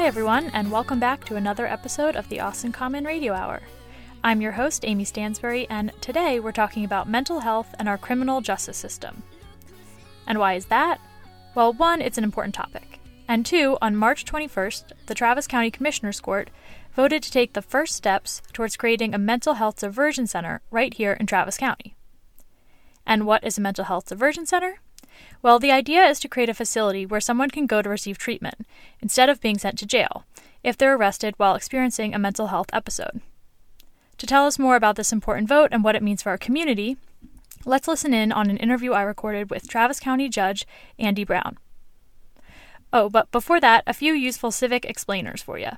Hi everyone, and welcome back to another episode of the Austin Common Radio Hour. I'm your host, Amy Stansbury, and today we're talking about mental health and our criminal justice system. And why is that? Well, one, it's an important topic. And two, on March 21st, the Travis County Commissioners Court voted to take the first steps towards creating a mental health diversion center right here in Travis County. And what is a mental health diversion center? Well, the idea is to create a facility where someone can go to receive treatment, instead of being sent to jail, if they're arrested while experiencing a mental health episode. To tell us more about this important vote and what it means for our community, let's listen in on an interview I recorded with Travis County Judge Andy Brown. Oh, but before that, a few useful civic explainers for you.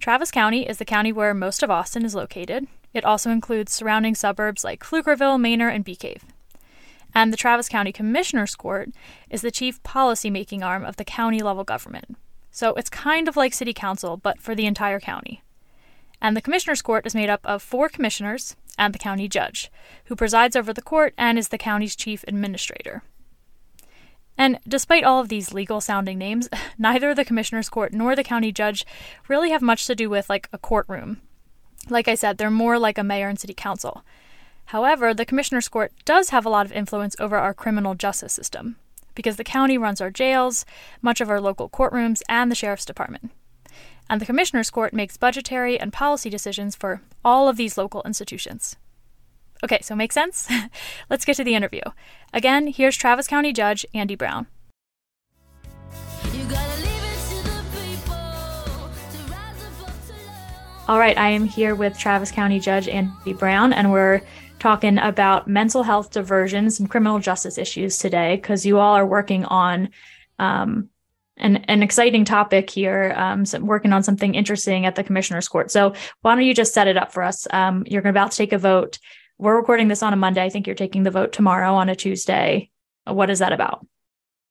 Travis County is the county where most of Austin is located. It also includes surrounding suburbs like Pflugerville, Manor, and Bee Cave. And the Travis County Commissioners Court is the chief policy-making arm of the county-level government. So it's kind of like city council, but for the entire county. And the Commissioners Court is made up of 4 commissioners and the county judge, who presides over the court and is the county's chief administrator. And despite all of these legal-sounding names, neither the Commissioners Court nor the county judge really have much to do with, a courtroom. Like I said, they're more like a mayor and city council. However, the Commissioners Court does have a lot of influence over our criminal justice system, because the county runs our jails, much of our local courtrooms, and the sheriff's department. And the Commissioners Court makes budgetary and policy decisions for all of these local institutions. Okay, so make sense? Let's get to the interview. Again, here's Travis County Judge Andy Brown. All right, I am here with Travis County Judge Andy Brown, and we're talking about mental health diversions and criminal justice issues today, because you all are working on an exciting topic here, working on something interesting at the Commissioner's Court. So why don't you just set it up for us? You're about to take a vote. We're recording this on a Monday. I think you're taking the vote tomorrow on a Tuesday. What is that about?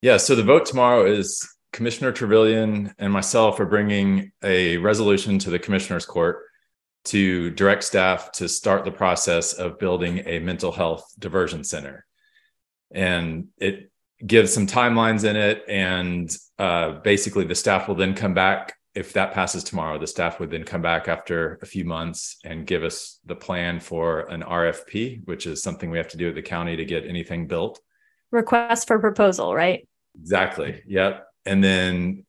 Yeah, so the vote tomorrow is Commissioner Travillion and myself are bringing a resolution to the Commissioner's Court to direct staff to start the process of building a mental health diversion center. And it gives some timelines in it. And basically the staff will then come back. If that passes tomorrow, the staff would then come back after a few months and give us the plan for an RFP, which is something we have to do at the county to get anything built. Request for proposal, right? Exactly. Yep. And then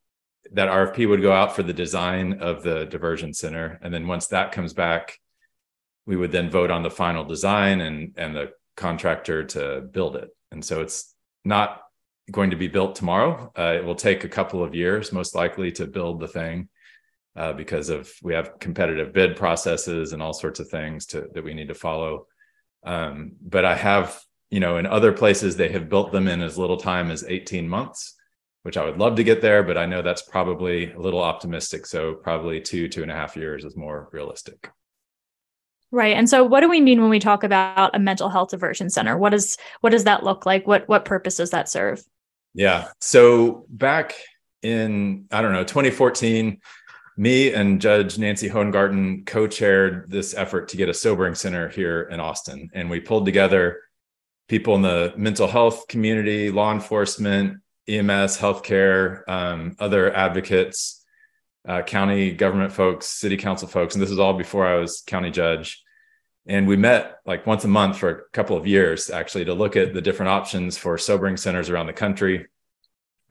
that RFP would go out for the design of the diversion center. And then once that comes back, we would then vote on the final design and the contractor to build it. And so it's not going to be built tomorrow. It will take a couple of years, most likely, to build the thing because of we have competitive bid processes and all sorts of things that we need to follow. But I have, in other places, they have built them in as little time as 18 months. Which I would love to get there, but I know that's probably a little optimistic. So probably 2.5 years is more realistic. Right. And so what do we mean when we talk about a mental health diversion center? What does that look like? What purpose does that serve? Yeah. So back in, 2014, me and Judge Nancy Hohengarten co-chaired this effort to get a sobering center here in Austin. And we pulled together people in the mental health community, law enforcement, EMS, healthcare, other advocates, county government folks, city council folks. And this is all before I was county judge. And we met once a month for a couple of years, actually, to look at the different options for sobering centers around the country.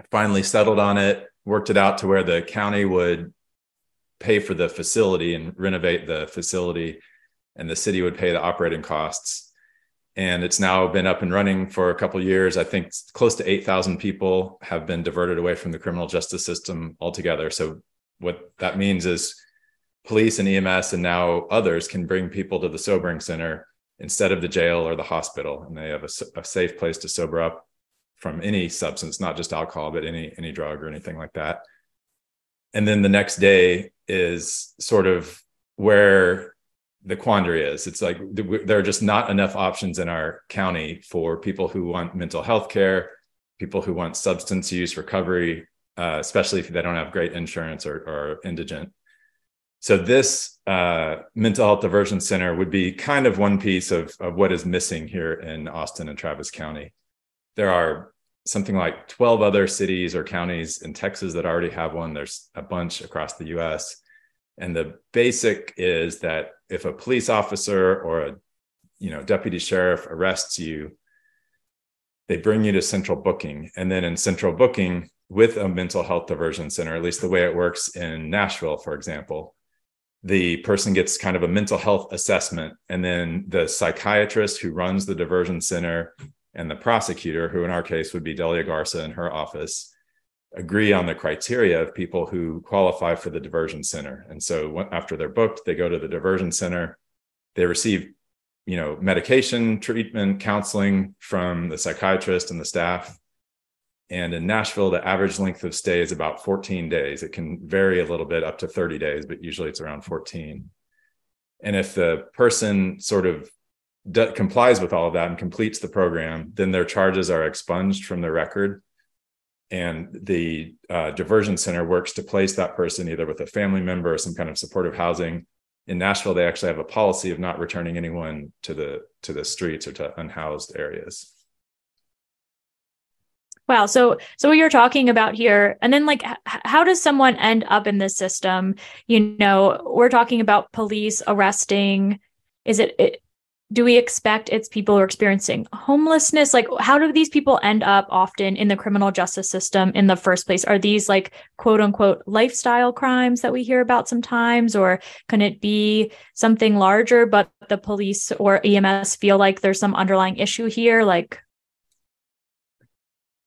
Finally settled on it, worked it out to where the county would pay for the facility and renovate the facility, and the city would pay the operating costs. And it's now been up and running for a couple of years. I think close to 8,000 people have been diverted away from the criminal justice system altogether. So what that means is police and EMS and now others can bring people to the sobering center instead of the jail or the hospital. And they have a safe place to sober up from any substance, not just alcohol, but any drug or anything like that. And then the next day is sort of where the quandary is. It's there are just not enough options in our county for people who want mental health care, people who want substance use recovery, especially if they don't have great insurance or are indigent. So this mental health diversion center would be kind of one piece of what is missing here in Austin and Travis County. There are something like 12 other cities or counties in Texas that already have one. There's a bunch across the U.S. And the basic is that if a police officer or a deputy sheriff arrests you, they bring you to central booking. And then in central booking with a mental health diversion center, at least the way it works in Nashville, for example, the person gets kind of a mental health assessment. And then the psychiatrist who runs the diversion center and the prosecutor, who in our case would be Delia Garza in her office, agree on the criteria of people who qualify for the diversion center. And so after they're booked, they go to the diversion center, they receive medication, treatment, counseling from the psychiatrist and the staff. And in Nashville, the average length of stay is about 14 days. It can vary a little bit up to 30 days, but usually it's around 14. And if the person sort of complies with all of that and completes the program, then their charges are expunged from the record. And the diversion center works to place that person either with a family member or some kind of supportive housing. In Nashville, they actually have a policy of not returning anyone to the streets or to unhoused areas. Wow. So what you're talking about here, and then how does someone end up in this system? We're talking about police arresting. Do we expect it's people who are experiencing homelessness? How do these people end up often in the criminal justice system in the first place? Are these quote unquote lifestyle crimes that we hear about sometimes, or can it be something larger, but the police or EMS feel like there's some underlying issue here?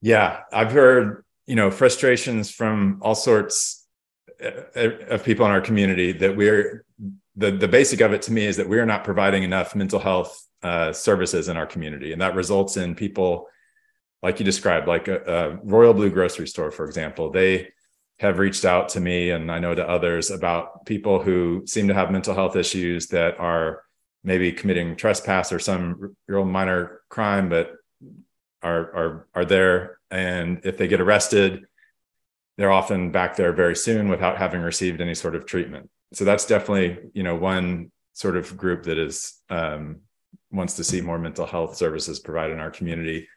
Yeah, I've heard, frustrations from all sorts of people in our community that the basic of it to me is that we are not providing enough mental health services in our community. And that results in people, like you described, like a Royal Blue grocery store, for example. They have reached out to me, and I know to others, about people who seem to have mental health issues that are maybe committing trespass or some real minor crime, but are there. And if they get arrested, they're often back there very soon without having received any sort of treatment. So that's definitely, one sort of group that is wants to see more mental health services provided in our community.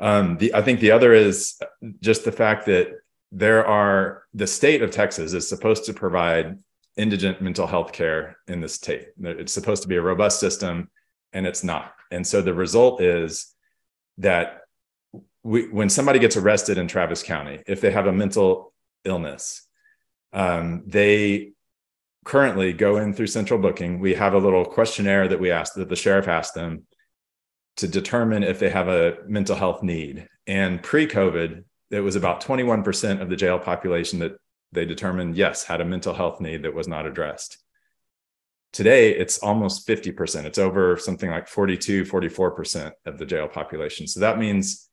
I think the other is just the fact that the state of Texas is supposed to provide indigent mental health care in the state. It's supposed to be a robust system, and it's not. And so the result is that when somebody gets arrested in Travis County, if they have a mental illness, they currently go in through central booking. We have a little questionnaire that the sheriff asked them to determine if they have a mental health need. And pre-COVID, it was about 21% of the jail population that they determined, yes, had a mental health need that was not addressed. Today, it's almost 50%. It's over something like 44% of the jail population. So that means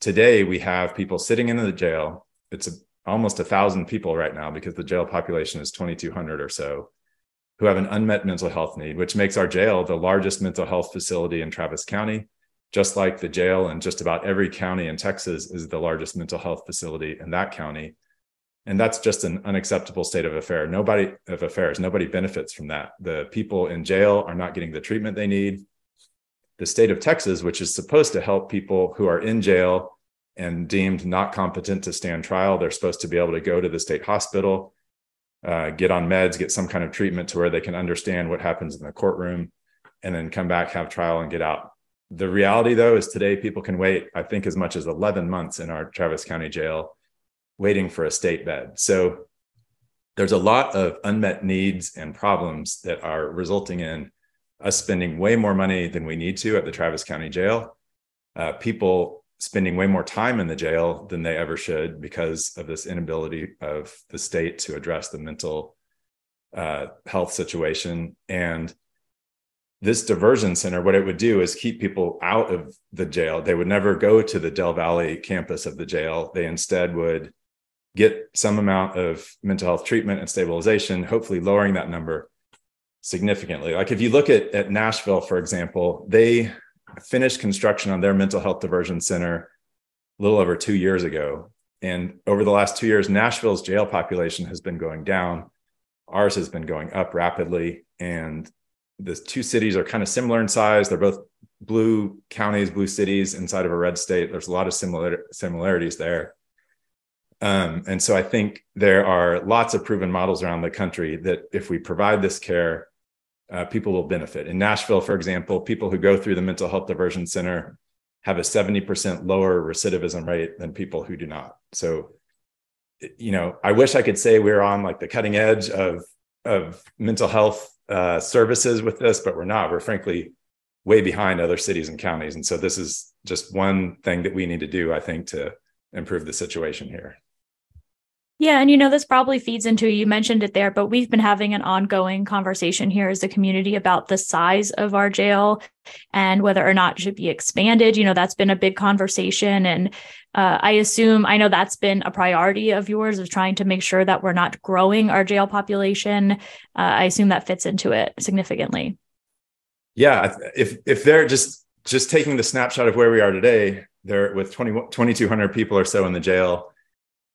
today we have people sitting in the jail. It's almost 1,000 people right now, because the jail population is 2,200 or so, who have an unmet mental health need, which makes our jail the largest mental health facility in Travis County, just like the jail in just about every county in Texas is the largest mental health facility in that county. And that's just an unacceptable state of affairs. Nobody benefits from that. The people in jail are not getting the treatment they need. The state of Texas, which is supposed to help people who are in jail and deemed not competent to stand trial, they're supposed to be able to go to the state hospital, get on meds, get some kind of treatment to where they can understand what happens in the courtroom, and then come back, have trial, and get out. The reality, though, is today people can wait, I think, as much as 11 months in our Travis County jail, waiting for a state bed. So there's a lot of unmet needs and problems that are resulting in us spending way more money than we need to at the Travis County jail. People spending way more time in the jail than they ever should because of this inability of the state to address the mental health situation. And this diversion center, what it would do is keep people out of the jail. They would never go to the Del Valle campus of the jail. They instead would get some amount of mental health treatment and stabilization, hopefully lowering that number significantly. If you look at Nashville, for example, they finished construction on their mental health diversion center a little over 2 years ago. And over the last 2 years, Nashville's jail population has been going down. Ours has been going up rapidly. And the two cities are kind of similar in size. They're both blue counties, blue cities inside of a red state. There's a lot of similarities there. And so I think there are lots of proven models around the country that if we provide this care, people will benefit. In Nashville, for example, people who go through the Mental Health Diversion Center have a 70% lower recidivism rate than people who do not. So, you know, I wish I could say we're on like the cutting edge of mental health services with this, but we're not. We're frankly way behind other cities and counties. And so this is just one thing that we need to do, I think, to improve the situation here. Yeah. And, you know, this probably feeds into, you mentioned it there, but we've been having an ongoing conversation here as a community about the size of our jail and whether or not it should be expanded. You know, that's been a big conversation. And I know that's been a priority of yours, of trying to make sure that we're not growing our jail population. I assume that fits into it significantly. Yeah. If they're just taking the snapshot of where we are today, they're with 2,200 people or so in the jail,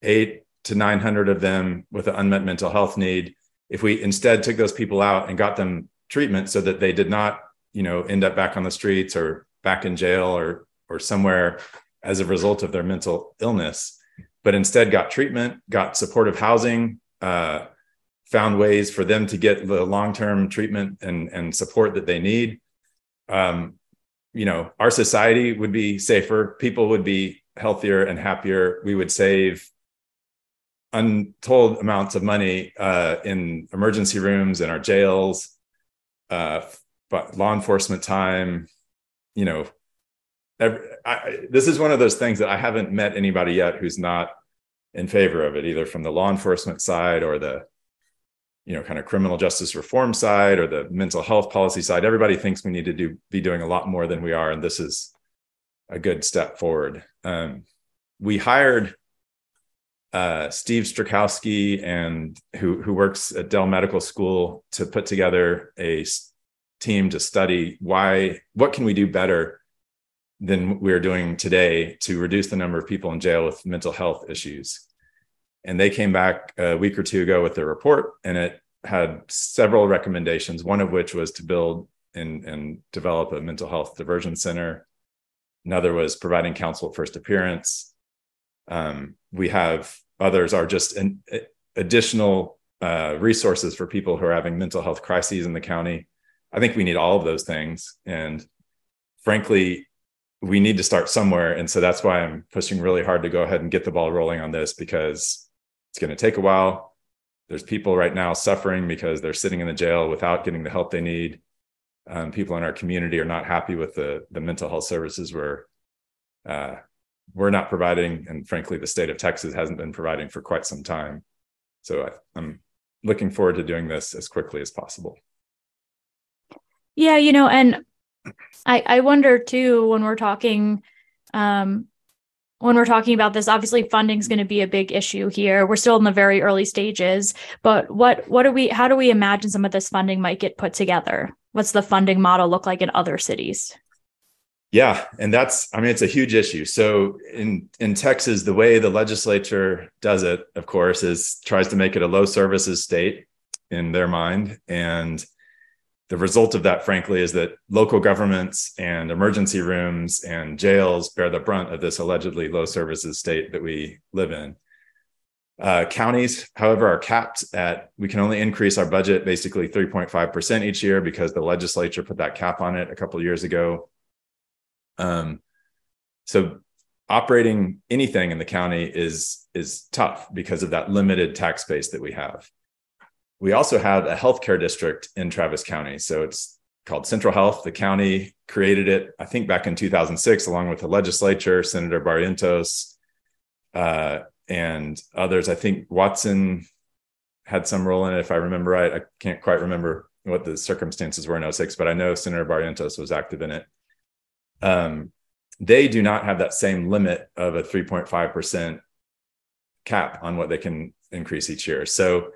800 to 900 of them with an unmet mental health need. If we instead took those people out and got them treatment so that they did not, you know, end up back on the streets or back in jail or somewhere as a result of their mental illness, but instead got treatment, got supportive housing, found ways for them to get the long-term treatment and support that they need. You know, our society would be safer, people would be healthier and happier. We would save untold amounts of money in emergency rooms, in our jails, but law enforcement time. You know, this is one of those things that I haven't met anybody yet who's not in favor of it, either from the law enforcement side or the, you know, kind of criminal justice reform side or the mental health policy side. Everybody thinks we need to be doing a lot more than we are, and this is a good step forward. We hired Steve Strakowski, and who works at Dell Medical School, to put together a team to study what can we do better than we're doing today to reduce the number of people in jail with mental health issues. And they came back a week or two ago with their report, and it had several recommendations, one of which was to build and develop a mental health diversion center. Another was providing counsel at first appearance. We have others are just additional resources for people who are having mental health crises in the county. I think we need all of those things. And frankly, we need to start somewhere. And so that's why I'm pushing really hard to go ahead and get the ball rolling on this, because it's going to take a while. There's people right now suffering because they're sitting in the jail without getting the help they need. People in our community are not happy with the mental health services we're not providing, and frankly, the state of Texas hasn't been providing for quite some time. So I'm looking forward to doing this as quickly as possible. Yeah, you know, and I wonder too, when we're talking about this, obviously funding is going to be a big issue here. We're still in the very early stages, but how do we imagine some of this funding might get put together? What's the funding model look like in other cities? Yeah. And it's a huge issue. So in Texas, the way the legislature does it, of course, is tries to make it a low services state in their mind. And the result of that, frankly, is that local governments and emergency rooms and jails bear the brunt of this allegedly low services state that we live in. Counties, however, are capped at, we can only increase our budget basically 3.5% each year because the legislature put that cap on it a couple of years ago. So operating anything in the county is tough because of that limited tax base that we have. We also have a healthcare district in Travis County. So it's called Central Health. The county created it, I think, back in 2006, along with the legislature, Senator Barrientos, and others. I think Watson had some role in it, if I remember right. I can't quite remember what the circumstances were in 2006, but I know Senator Barrientos was active in it. They do not have that same limit of a 3.5% cap on what they can increase each year. So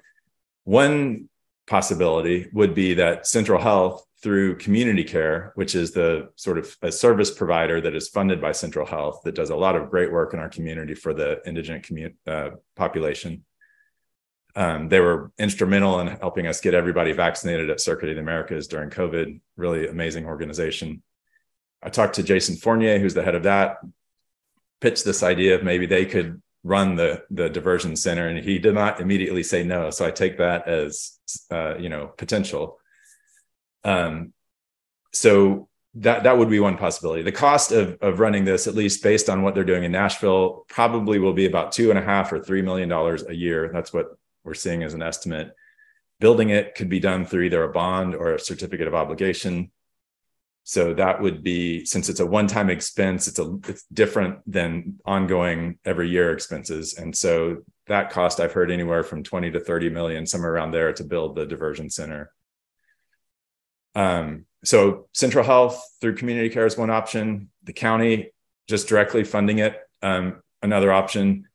one possibility would be that Central Health, through community care, which is the sort of a service provider that is funded by Central Health that does a lot of great work in our community for the indigent population, They were instrumental in helping us get everybody vaccinated at Circuit of the Americas during COVID. Really amazing organization. I talked to Jason Fournier, who's the head of that, pitched this idea of maybe they could run the diversion center, and he did not immediately say no. So I take that as, potential. So that would be one possibility. The cost of running this, at least based on what they're doing in Nashville, probably will be about $2.5 or $3 million a year. That's what we're seeing as an estimate. Building it could be done through either a bond or a certificate of obligation. So that would be, since it's a one-time expense, it's different than ongoing every year expenses. And so that cost, I've heard anywhere from 20 to 30 million, somewhere around there, to build the diversion center. So Central Health through community care is one option. The county just directly funding it, another option.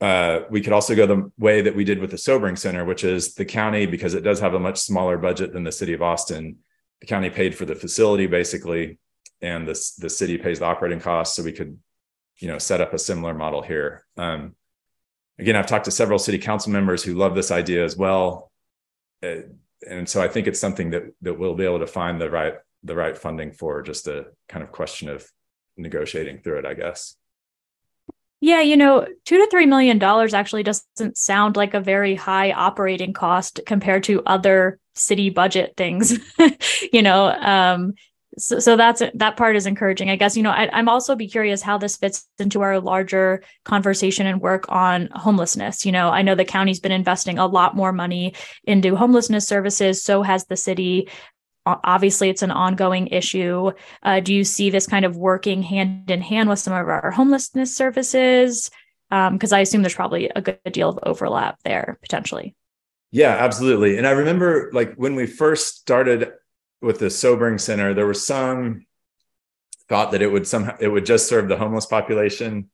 We could also go the way that we did with the sobering center, which is the county, because it does have a much smaller budget than the city of Austin. The county paid for the facility basically, and the city pays the operating costs. So we could, set up a similar model here. Again, I've talked to several city council members who love this idea as well. And so I think it's something that we'll be able to find the right funding for, just a kind of question of negotiating through it, I guess. Yeah, $2 to $3 million actually doesn't sound like a very high operating cost compared to other city budget things, So that part is encouraging, I guess. I'm also be curious how this fits into our larger conversation and work on homelessness. I know the county's been investing a lot more money into homelessness services. So has the city. Obviously, it's an ongoing issue. Do you see this kind of working hand in hand with some of our homelessness services? Because I assume there's probably a good deal of overlap there potentially. Yeah, absolutely. And I remember, when we first started with the sobering center, there was some thought that it would just serve the homeless population,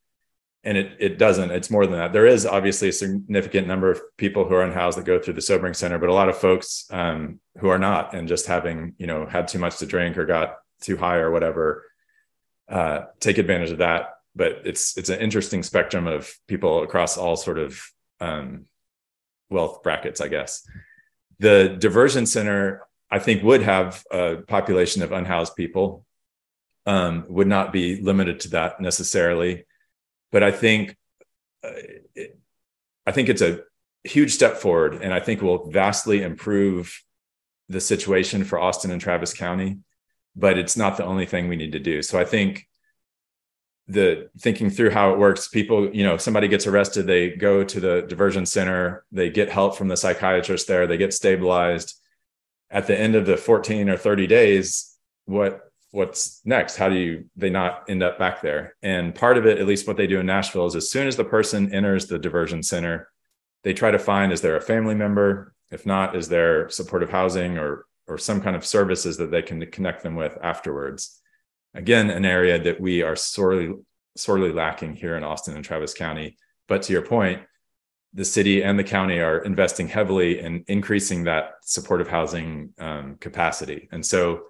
and it doesn't. It's more than that. There is obviously a significant number of people who are unhoused that go through the sobering center, but a lot of folks who are not, and just having had too much to drink or got too high or whatever, take advantage of that. But it's an interesting spectrum of people across all sort of wealth brackets, I guess. The diversion center, I think, would have a population of unhoused people, would not be limited to that necessarily. But I think it's a huge step forward, and I think will vastly improve the situation for Austin and Travis County, but it's not the only thing we need to do. So I think thinking through how it works, people, somebody gets arrested, they go to the diversion center, they get help from the psychiatrist there, they get stabilized. At the end of the 14 or 30 days, what's next? How do they not end up back there? And part of it, at least what they do in Nashville, is as soon as the person enters the diversion center, they try to find, is there a family member? If not, is there supportive housing or some kind of services that they can connect them with afterwards? Again, an area that we are sorely lacking here in Austin and Travis County. But to your point, the city and the county are investing heavily in increasing that supportive housing capacity. And so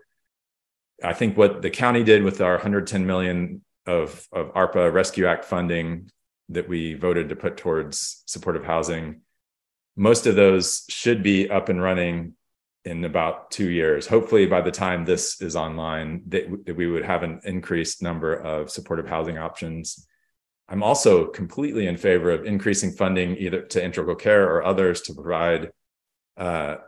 I think what the county did with our $110 million of ARPA Rescue Act funding that we voted to put towards supportive housing, most of those should be up and running in about 2 years. Hopefully by the time this is online, that we would have an increased number of supportive housing options. I'm also completely in favor of increasing funding either to Integral Care or others to provide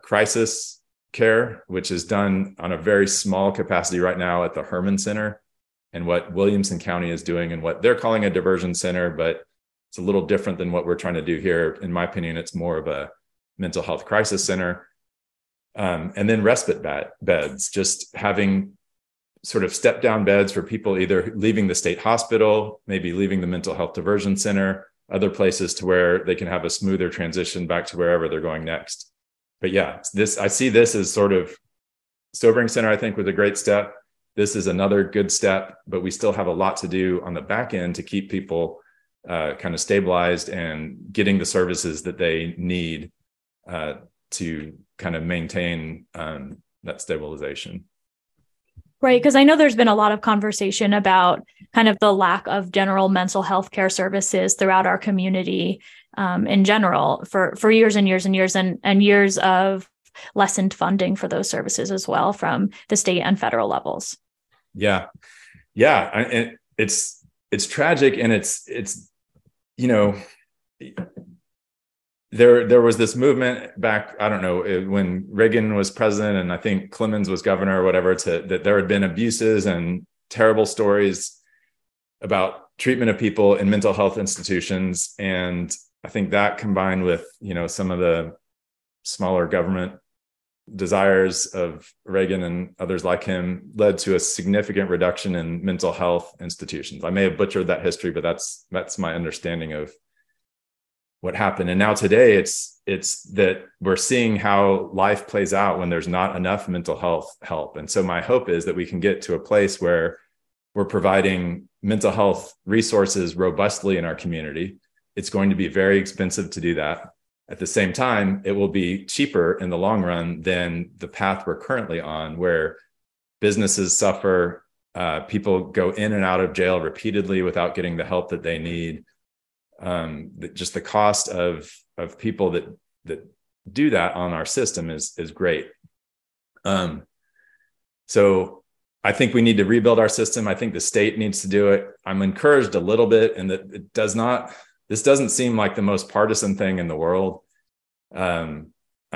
crisis care, which is done on a very small capacity right now at the Herman Center, and what Williamson County is doing and what they're calling a diversion center, but it's a little different than what we're trying to do here. In my opinion, it's more of a mental health crisis center. And then respite beds, just having sort of step down beds for people either leaving the state hospital, maybe leaving the mental health diversion center, other places to where they can have a smoother transition back to wherever they're going next. But yeah, I see this as sort of, sobering center, I think, was a great step. This is another good step, but we still have a lot to do on the back end to keep people kind of stabilized and getting the services that they need to kind of maintain that stabilization. Right. Because I know there's been a lot of conversation about kind of the lack of general mental health care services throughout our community in general for years and years and years and years of lessened funding for those services as well from the state and federal levels. Yeah. Yeah. And it's tragic. And it's, you know, There was this movement back, I don't know, when Reagan was president and I think Clemens was governor or whatever, that there had been abuses and terrible stories about treatment of people in mental health institutions. And I think that combined with, you know, some of the smaller government desires of Reagan and others like him led to a significant reduction in mental health institutions. I may have butchered that history, but that's my understanding of what happened. And now today it's that we're seeing how life plays out when there's not enough mental health help. And so my hope is that we can get to a place where we're providing mental health resources robustly in our community. It's going to be very expensive to do that. At the same time, it will be cheaper in the long run than the path we're currently on, where businesses suffer, people go in and out of jail repeatedly without getting the help that they need. Just the cost of people that do that on our system is great. So I think we need to rebuild our system. I think the state needs to do it. I'm encouraged a little bit in that this doesn't seem like the most partisan thing in the world. I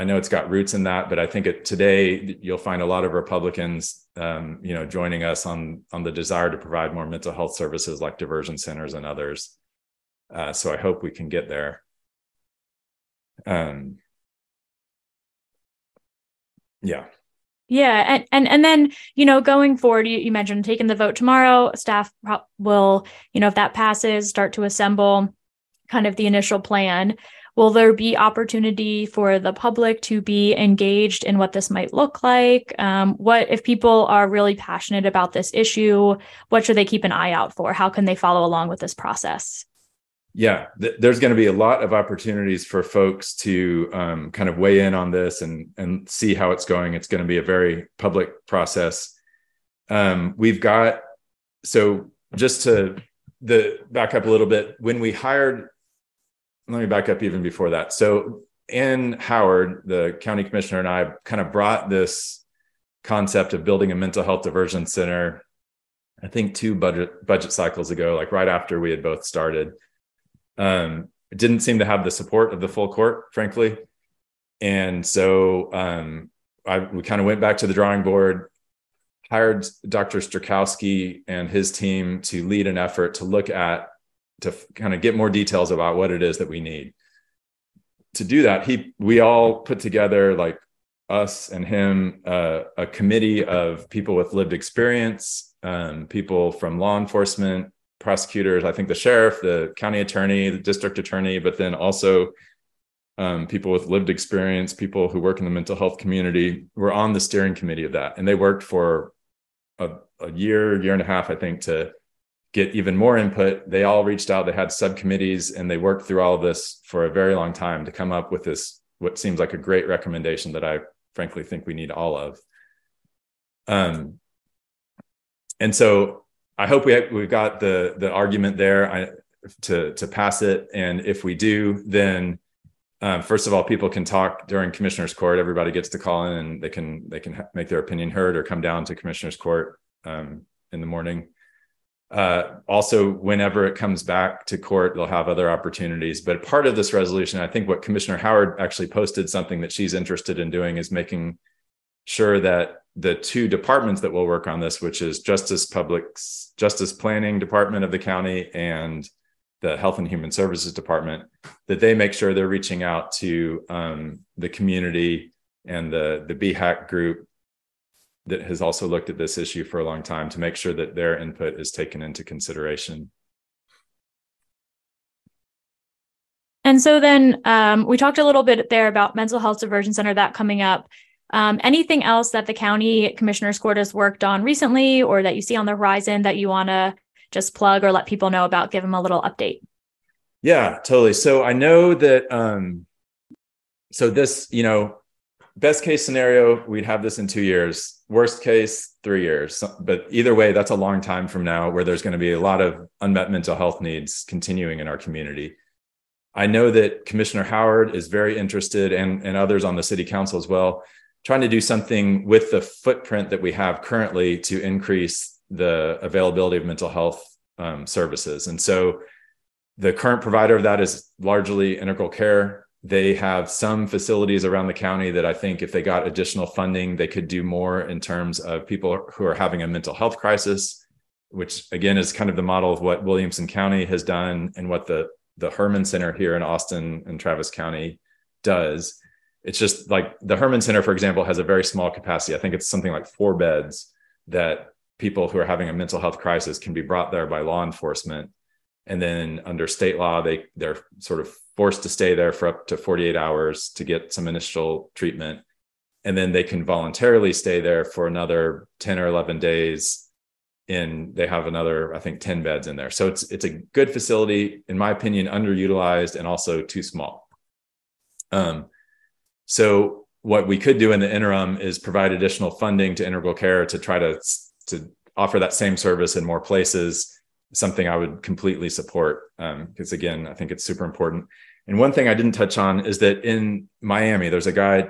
know it's got roots in that, but I think today you'll find a lot of Republicans, you know, joining us on the desire to provide more mental health services like diversion centers and others. So I hope we can get there. Yeah. And then, you know, going forward, you mentioned taking the vote tomorrow. Staff will, you know, if that passes, start to assemble kind of the initial plan. Will there be opportunity for the public to be engaged in what this might look like? What if people are really passionate about this issue? What should they keep an eye out for? How can they follow along with this process? Yeah, there's going to be a lot of opportunities for folks to kind of weigh in on this and see how it's going. It's going to be a very public process. Back up a little bit, let me back up even before that. So Ann Howard, the county commissioner, and I kind of brought this concept of building a mental health diversion center, I think 2 budget cycles ago, like right after we had both started. It didn't seem to have the support of the full court, frankly. And so we kind of went back to the drawing board, hired Dr. Strakowski and his team to lead an effort to kind of get more details about what it is that we need. To do that, we all put together, like us and him, a committee of people with lived experience, people from law enforcement, prosecutors, I think the sheriff, the county attorney, the district attorney, but then also people with lived experience, people who work in the mental health community were on the steering committee of that. And they worked for a year and a half, I think, to get even more input. They all reached out, they had subcommittees, and they worked through all of this for a very long time to come up with this, what seems like a great recommendation that I frankly think we need all of. And so I hope we've got the argument there to pass it. And if we do, then first of all, people can talk during Commissioner's Court. Everybody gets to call in and they can make their opinion heard or come down to Commissioner's Court in the morning. Also, whenever it comes back to court, they'll have other opportunities. But part of this resolution, I think what Commissioner Howard actually posted, something that she's interested in doing, is making sure that the 2 departments that will work on this, which is Justice Planning Department of the county and the Health and Human Services Department, that they make sure they're reaching out to the community and the BHAC group that has also looked at this issue for a long time to make sure that their input is taken into consideration. And so then we talked a little bit there about Mental Health Diversion Center, that coming up. Anything else that the County Commissioners Court has worked on recently or that you see on the horizon that you want to just plug or let people know about, give them a little update? Yeah, totally. So I know that, this, you know, Best case scenario, we'd have this in 2 years. Worst case, 3 years. But either way, that's a long time from now where there's going to be a lot of unmet mental health needs continuing in our community. I know that Commissioner Howard is very interested, and others on the city council as well, trying to do something with the footprint that we have currently to increase the availability of mental health services. And so the current provider of that is largely Integral Care. They have some facilities around the county that I think if they got additional funding, they could do more in terms of people who are having a mental health crisis, which again is kind of the model of what Williamson County has done and what the Herman Center here in Austin and Travis County does. It's just like the Herman Center, for example, has a very small capacity. I think it's something like 4 beds that people who are having a mental health crisis can be brought there by law enforcement. And then under state law, they're sort of forced to stay there for up to 48 hours to get some initial treatment. And then they can voluntarily stay there for another 10 or 11 days. And they have another, I think, 10 beds in there. So it's a good facility, in my opinion, underutilized and also too small. So what we could do in the interim is provide additional funding to Integral Care to try to offer that same service in more places. Something I would completely support because, again, I think it's super important. And one thing I didn't touch on is that in Miami, there's a guy,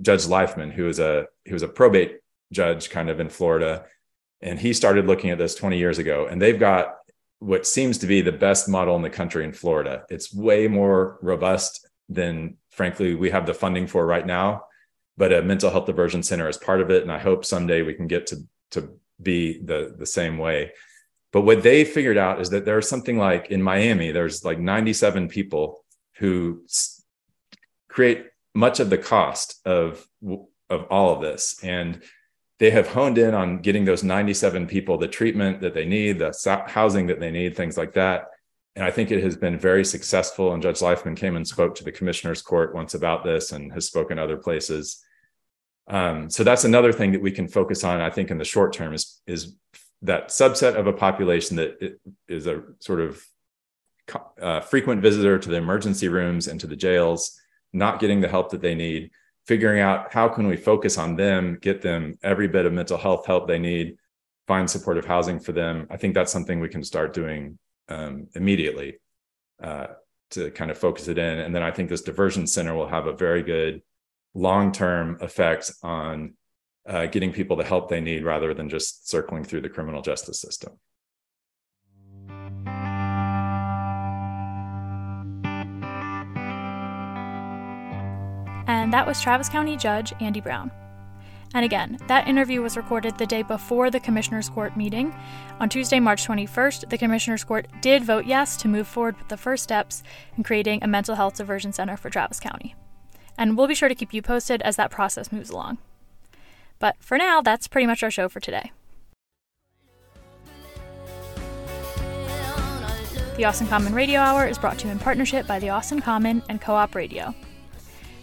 Judge Leifman, who was a probate judge kind of in Florida, and he started looking at this 20 years ago. And they've got what seems to be the best model in the country in Florida. It's way more robust than, frankly, we have the funding for right now. But a mental health diversion center is part of it, and I hope someday we can get to be the same way. But what they figured out is that there's something like in Miami, there's like 97 people who create much of the cost of all of this. And they have honed in on getting those 97 people the treatment that they need, the housing that they need, things like that. And I think it has been very successful. And Judge Leifman came and spoke to the Commissioner's Court once about this and has spoken other places. So that's another thing that we can focus on, I think, in the short term is that subset of a population that is a sort of frequent visitor to the emergency rooms and to the jails, not getting the help that they need, figuring out how can we focus on them, get them every bit of mental health help they need, find supportive housing for them. I think that's something we can start doing immediately to kind of focus it in. And then I think this diversion center will have a very good long-term effect on getting people the help they need rather than just circling through the criminal justice system. And that was Travis County Judge Andy Brown. And again, that interview was recorded the day before the Commissioner's Court meeting. On Tuesday, March 21st, the Commissioner's Court did vote yes to move forward with the first steps in creating a mental health diversion center for Travis County. And we'll be sure to keep you posted as that process moves along. But for now, that's pretty much our show for today. The Austin Common Radio Hour is brought to you in partnership by the Austin Common and Co-op Radio.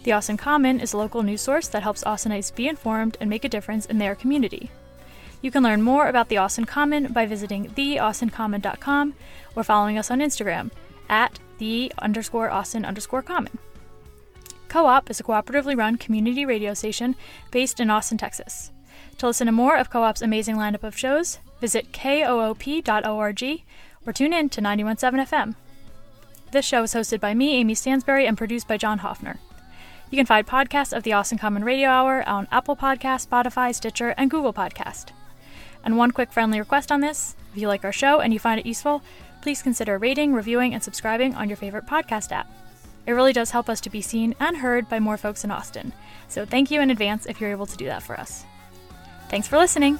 The Austin Common is a local news source that helps Austinites be informed and make a difference in their community. You can learn more about the Austin Common by visiting theaustincommon.com or following us on Instagram @the_Austin_common. Co-op is a cooperatively run community radio station based in Austin, Texas. To listen to more of Co-op's amazing lineup of shows, visit koop.org or tune in to 91.7 FM. This show is hosted by me, Amy Stansbury, and produced by John Hoffner. You can find podcasts of the Austin Common Radio Hour on Apple Podcasts, Spotify, Stitcher, and Google Podcast. And one quick friendly request on this, if you like our show and you find it useful, please consider rating, reviewing, and subscribing on your favorite podcast app. It really does help us to be seen and heard by more folks in Austin. So thank you in advance if you're able to do that for us. Thanks for listening.